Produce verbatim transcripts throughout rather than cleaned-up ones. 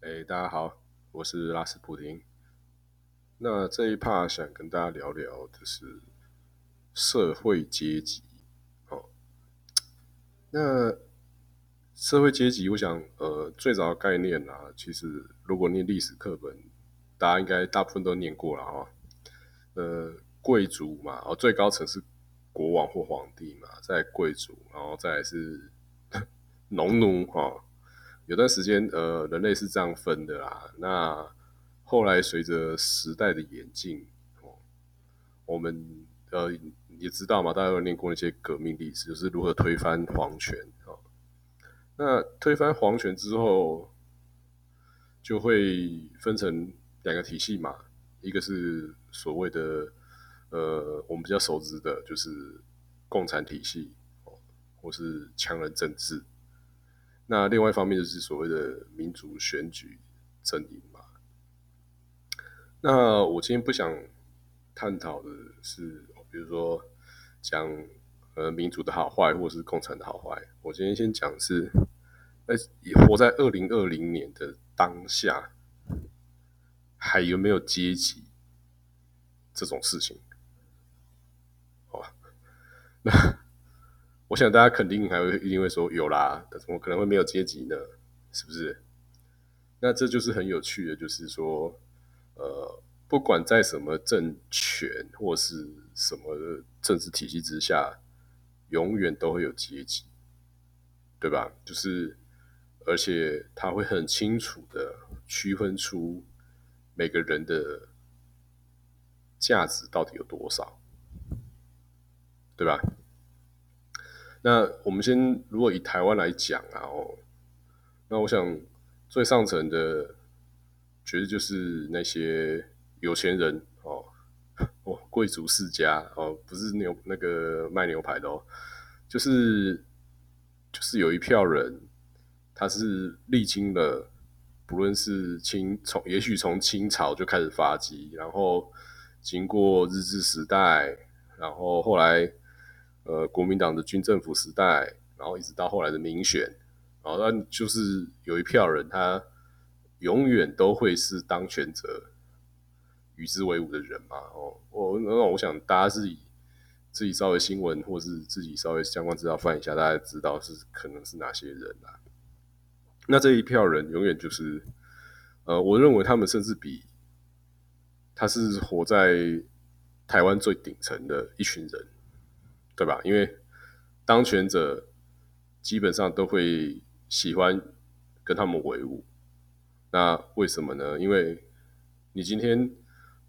哎，大家好，我是拉斯普廷。那这一趴想跟大家聊聊的是社会阶级。哦，那社会阶级，我想，呃，最早的概念啊，其实如果念历史课本，大家应该大部分都念过了哈、哦。呃，贵族嘛，哦，最高层是国王或皇帝嘛，再来贵族，然后再来是农奴哈。哦有段时间，呃，人类是这样分的啦。那后来随着时代的演进，哦，我们呃也知道嘛，大家有念过那些革命历史，就是如何推翻皇权哦。那推翻皇权之后，就会分成两个体系嘛，一个是所谓的呃我们比较熟知的，就是共产体系哦，或是强人政治。那另外一方面就是所谓的民主选举阵营嘛。那我今天不想探讨的是，比如说讲呃民主的好坏，或是共产的好坏。我今天先讲是，哎，活在二零二零年的当下，还有没有阶级这种事情？好吧，那。我想大家肯定还会一定会说有啦，但怎么可能会没有阶级呢？是不是？那这就是很有趣的，就是说，呃，不管在什么政权或是什么政治体系之下，永远都会有阶级，对吧？就是，而且他会很清楚的区分出每个人的价值到底有多少，对吧？那我们先，如果以台湾来讲啊，哦，那我想最上层的，绝对就是那些有钱人哦，哦，贵族世家哦，不是牛那个卖牛排的哦，就是就是有一票人，他是历经了，不论是清从，也许从清朝就开始发迹，然后经过日治时代，然后后来。呃，国民党的军政府时代，然后一直到后来的民选，然后那就是有一票人，他永远都会是当权者与之为伍的人嘛。哦，我那我想大家自己自己稍微新闻或是自己稍微相关资料翻一下，大家知道是可能是哪些人啦、啊。那这一票人永远就是，呃，我认为他们甚至比他是活在台湾最顶层的一群人。对吧？因为当权者基本上都会喜欢跟他们为伍，那为什么呢？因为你今天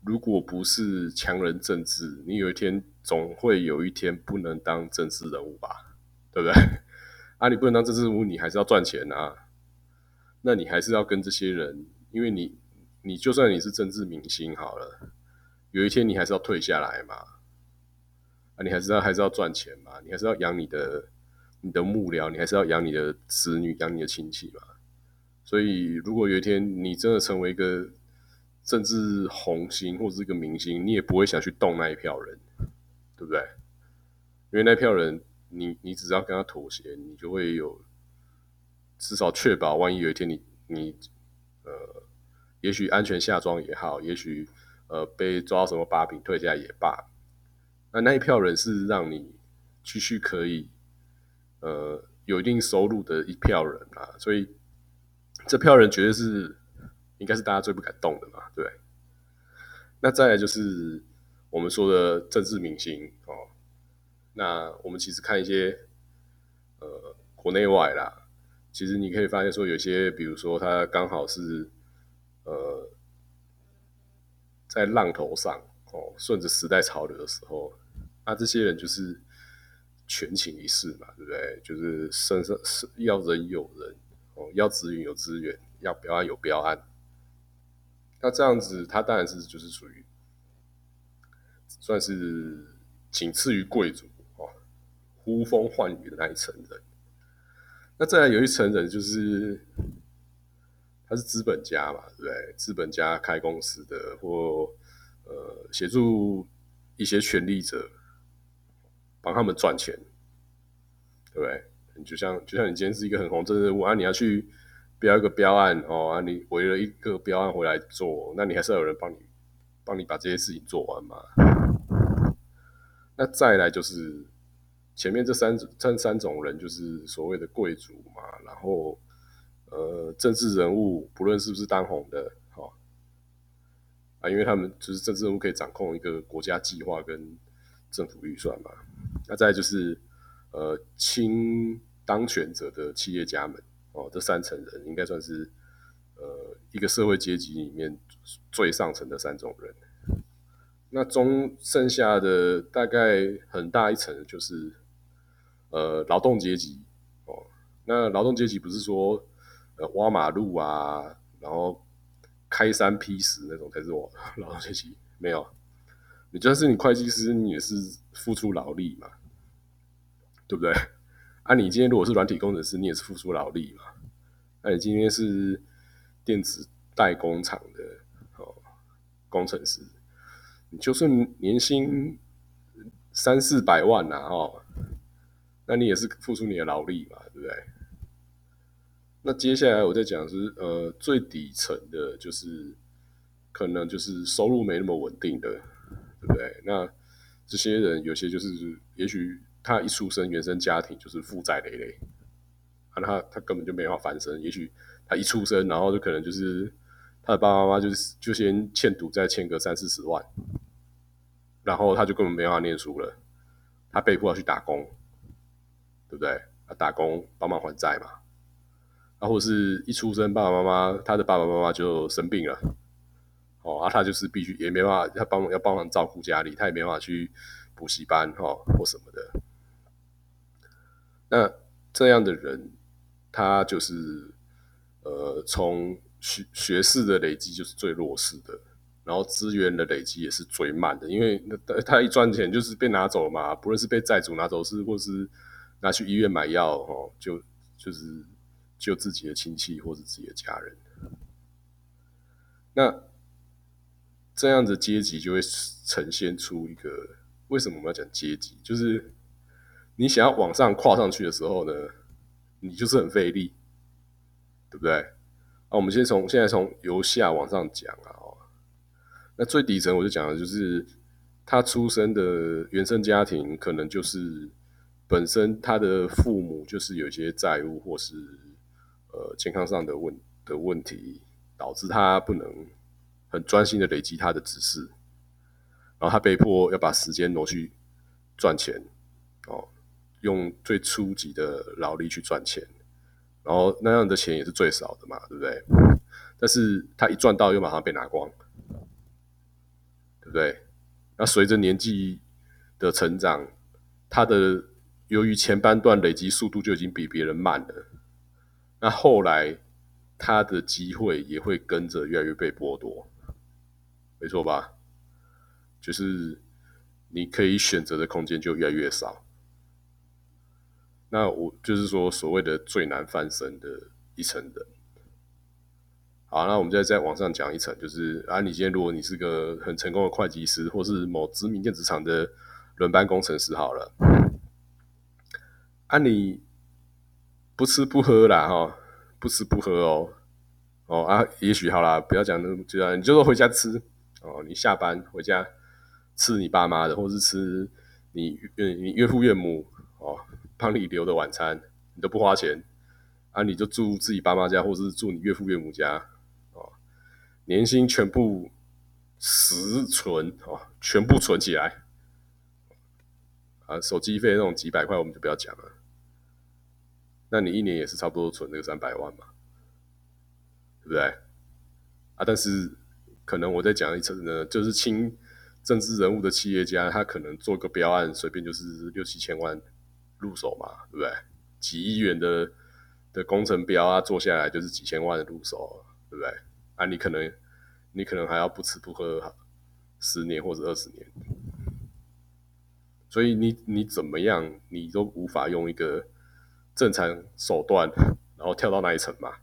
如果不是强人政治，你有一天总会有一天不能当政治人物吧？对不对？啊，你不能当政治人物，你还是要赚钱啊。那你还是要跟这些人，因为你你就算你是政治明星好了，有一天你还是要退下来嘛。啊、你还是要还是要赚钱嘛，你还是要养你的你的幕僚，你还是要养你的子女，养你的亲戚嘛。所以，如果有一天你真的成为一个政治红星或者是一个明星，你也不会想去动那一票人，对不对？因为那票人，你你只要跟他妥协，你就会有至少确保，万一有一天你你呃，也许安全下庄也好，也许呃被抓到什么把柄退下也罢。那那一票人是让你继续可以，呃，有一定收入的一票人啊，所以这票人绝对是应该是大家最不敢动的嘛，对。那再来就是我们说的政治明星哦，那我们其实看一些呃国内外啦，其实你可以发现说有些，比如说他刚好是呃在浪头上。哦，顺着时代潮流的时候，那、啊、这些人就是权倾一世嘛，对不对？就是身上要人有人，哦，要资源有资源，要标案有标案。那这样子，他当然是就是属于算是仅次于贵族哦，呼风唤雨的那一层人。那再来有一层人，就是他是资本家嘛，对不对？资本家开公司的或。呃，协助一些权力者帮他们赚钱，对不对？你就像就像你今天是一个很红的人物啊，你要去标一个标案哦，啊、你围了一个标案回来做，那你还是要有人帮你帮你把这些事情做完嘛。那再来就是前面这三这三种人，就是所谓的贵族嘛，然后呃政治人物，不论是不是当红的，哦啊，因为他们就是政治人物可以掌控一个国家计划跟政府预算嘛。那再来就是呃亲当权者的企业家们。哦，这三层人应该算是呃一个社会阶级里面最上层的三种人。那中剩下的大概很大一层就是呃劳动阶级哦。那劳动阶级不是说呃挖马路啊，然后开山劈石那种才是我劳动阶级，没有。你就算是你会计师，你也是付出劳力嘛，对不对？啊，你今天如果是软体工程师，你也是付出劳力嘛。那、啊、你今天是电子代工厂的、哦、工程师，你就算年薪三四百万呐、啊，哦，那你也是付出你的劳力嘛，对不对？那接下来我再讲是呃最底层的，就是可能就是收入没那么稳定的，对不对？那这些人有些就是也许。他一出生，原生家庭就是负债累累，啊，他他根本就没法翻身。也许他一出生，然后就可能就是他的爸爸妈妈就是就先欠赌债，欠个三四十万，然后他就根本没办法念书了，他被迫要去打工，对不对？啊，打工帮忙还债嘛。啊，或者是一出生，爸爸妈妈他的爸爸妈妈就生病了，哦，啊，他就是必须也没办法，他帮要帮忙照顾家里，他也没办法去补习班哈、哦、或什么的。那这样的人，他就是呃，从学学识的累积就是最弱势的，然后资源的累积也是最慢的，因为他一赚钱就是被拿走嘛，不论是被债主拿走，是或是拿去医院买药哦，就就是救自己的亲戚或是自己的家人。那这样的阶级就会呈现出一个，为什么我们要讲阶级？就是。你想要往上跨上去的时候呢，你就是很费力，对不对？啊，我们先从现在从由下往上讲啊、哦。那最底层我就讲的就是他出生的原生家庭，可能就是本身他的父母就是有一些债务或是呃健康上的问的问题，导致他不能很专心的累积他的知识，然后他被迫要把时间挪去赚钱，哦。用最初级的劳力去赚钱，然后那样的钱也是最少的嘛，对不对？但是他一赚到又马上被拿光，对不对？那随着年纪的成长，他的由于前半段累积速度就已经比别人慢了，那后来他的机会也会跟着越来越被剥夺，没错吧？就是你可以选择的空间就越来越少。那我就是说，所谓的最难翻身的一层人。好，那我们再再往上讲一层，就是啊，你今天如果你是个很成功的会计师，或是某知名电子厂的轮班工程师，好了，啊，你不吃不喝啦，哈、哦，不吃不喝哦，哦啊，也许好啦，不要讲那么就啊，你就说回家吃哦，你下班回家吃你爸妈的，或是吃你你岳父岳母哦。帮你留的晚餐，你都不花钱啊！你就住自己爸妈家，或是住你岳父岳母家哦。年薪全部实存哦，全部存起来啊！手机费那种几百块我们就不要讲了。那你一年也是差不多存那个三百万嘛，对不对？啊，但是可能我再讲一层呢，就是亲政治人物的企业家，他可能做个标案，随便就是六七千万。入手嘛，对不对？几亿元的的工程标啊，做下来就是几千万的入手，对不对？啊，你可能你可能还要不吃不喝十年或者二十年，所以你你怎么样，你都无法用一个正常手段，然后跳到那一层嘛，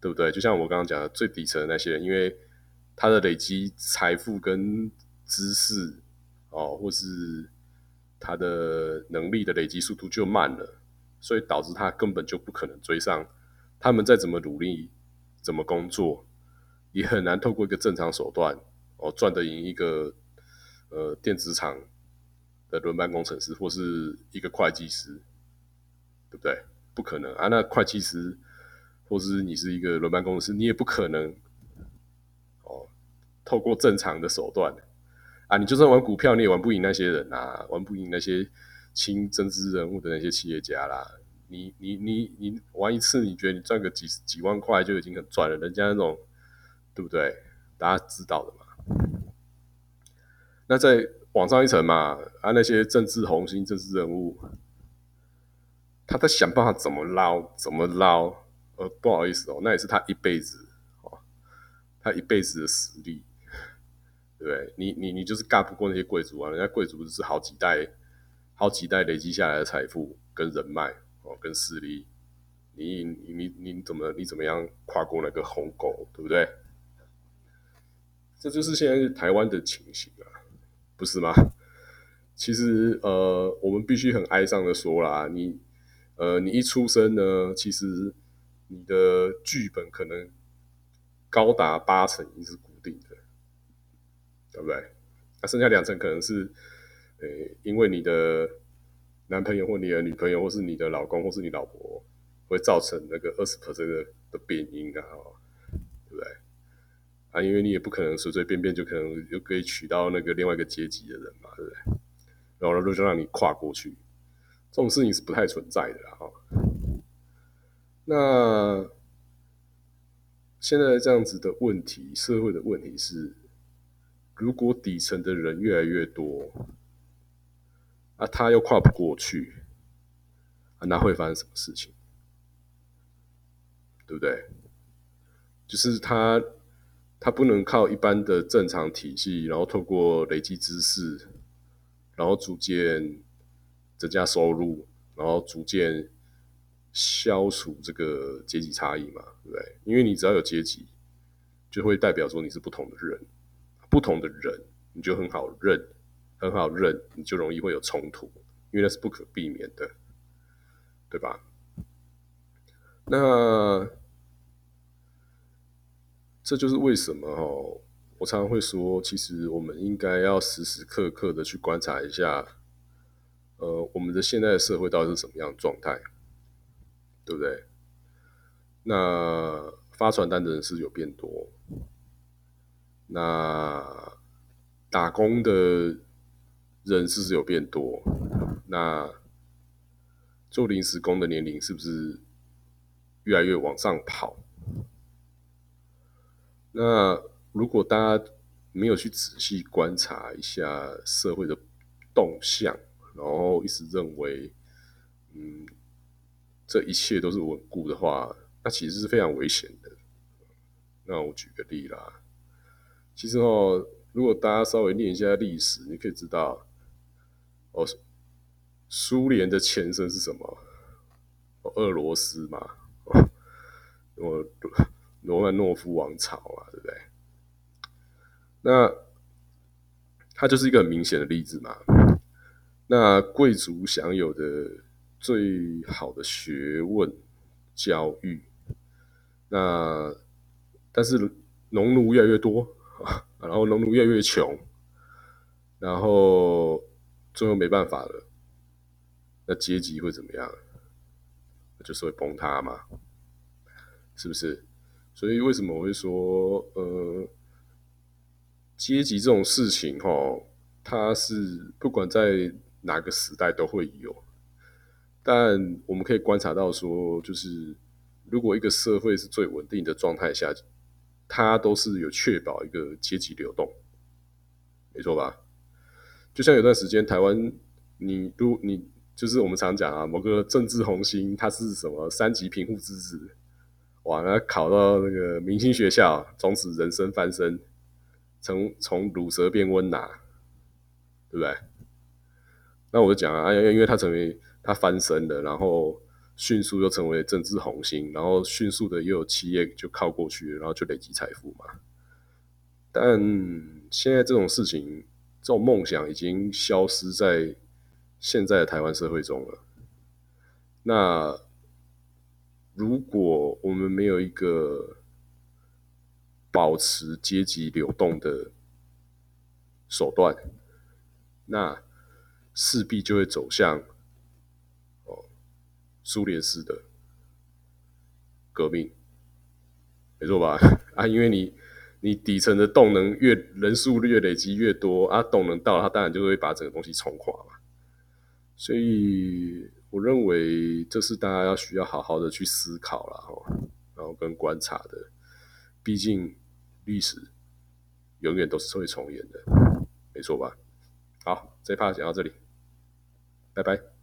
对不对？就像我刚刚讲的，最底层的那些人，因为他的累积财富跟知识哦，或是他的能力的累积速度就慢了，所以导致他根本就不可能追上他们再怎么努力怎么工作，也很难透过一个正常手段哦赚得赢一个呃电子厂的轮班工程师或是一个会计师，对不对？不可能啊！那会计师或是你是一个轮班工程师，你也不可能哦透过正常的手段啊！你就算玩股票，你也玩不赢那些人啊，玩不赢那些亲政治人物的那些企业家啦。你你你你玩一次，你觉得你赚个几几万块就已经很赚了，人家那种，对不对？大家知道的嘛。那再往上一层嘛，啊，那些政治红星、政治人物，他在想办法怎么捞，怎么捞。呃，不好意思哦，那也是他一辈子哦，他一辈子的实力，对不对？你你你就是尬不过那些贵族啊，人家贵族是好几代、好几代累积下来的财富跟人脉。哦，跟势力，你你你你怎么你怎么样跨过那个鸿沟，对不对？这就是现在台湾的情形啊，不是吗？其实呃，我们必须很哀伤的说啦，你呃，你一出生呢，其实你的剧本可能高达八成已经是固定的，对不对？那、啊、剩下两成可能是，呃，因为你的男朋友或你的女朋友或是你的老公或是你老婆会造成那个 百分之二十 的变因啊、哦、对不对啊，因为你也不可能随随便便就可能就可以娶到那个另外一个阶级的人嘛，对不对？然后就让你跨过去，这种事情是不太存在的啦、哦、那现在这样子的问题，社会的问题是，如果底层的人越来越多啊，他又跨不过去，啊，那会发生什么事情？对不对？就是他，他不能靠一般的正常体系，然后透过累积知识，然后逐渐增加收入，然后逐渐消除这个阶级差异嘛，对不对？因为你只要有阶级，就会代表说你是不同的人，不同的人，你就很好认。很好认，你就容易会有冲突，因为那是不可避免的，对吧？那这就是为什么、哦、我常常会说，其实我们应该要时时刻刻的去观察一下，呃，我们的现在的社会到底是什么样的状态，对不对？那发传单的人是有变多，那打工的人是不是有变多？那做临时工的年龄是不是越来越往上跑？那如果大家没有去仔细观察一下社会的动向，然后一直认为嗯这一切都是稳固的话，那其实是非常危险的。那我举个例啦，其实哦，如果大家稍微念一下历史，你可以知道哦，苏联的前身是什么？哦、俄罗斯嘛，罗、哦、罗曼诺夫王朝嘛，对不对？那它就是一个很明显的例子嘛。那贵族享有的最好的学问、教育，那但是农奴越来越多。然后农奴越来越穷，然后最后没办法了，那阶级会怎么样？就是会崩塌嘛，是不是？所以为什么我会说，呃，阶级这种事情吼，它是不管在哪个时代都会有，但我们可以观察到说，就是如果一个社会是最稳定的状态下，它都是有确保一个阶级流动，没错吧？就像有段时间台湾，你如你就是我们常讲啊，某个政治红星他是什么三级贫户之子，哇，那考到那个明星学校，从此人生翻身，从从乳蛇变温拿，对不对？那我就讲啊，因为他成为他翻身了，然后迅速又成为政治红星，然后迅速的又有企业就靠过去，然后就累积财富嘛。但现在这种事情，这种梦想已经消失在现在的台湾社会中了。那如果我们没有一个保持阶级流动的手段，那势必就会走向哦苏联式的革命，没错吧？啊，因为你你底层的动能越人数越累积越多啊，动能到了，它当然就会把整个东西冲垮嘛。所以我认为这是大家要需要好好的去思考啦，哦，然后跟观察的，毕竟历史永远都是会重演的，没错吧？好，这一趴讲到这里，拜拜。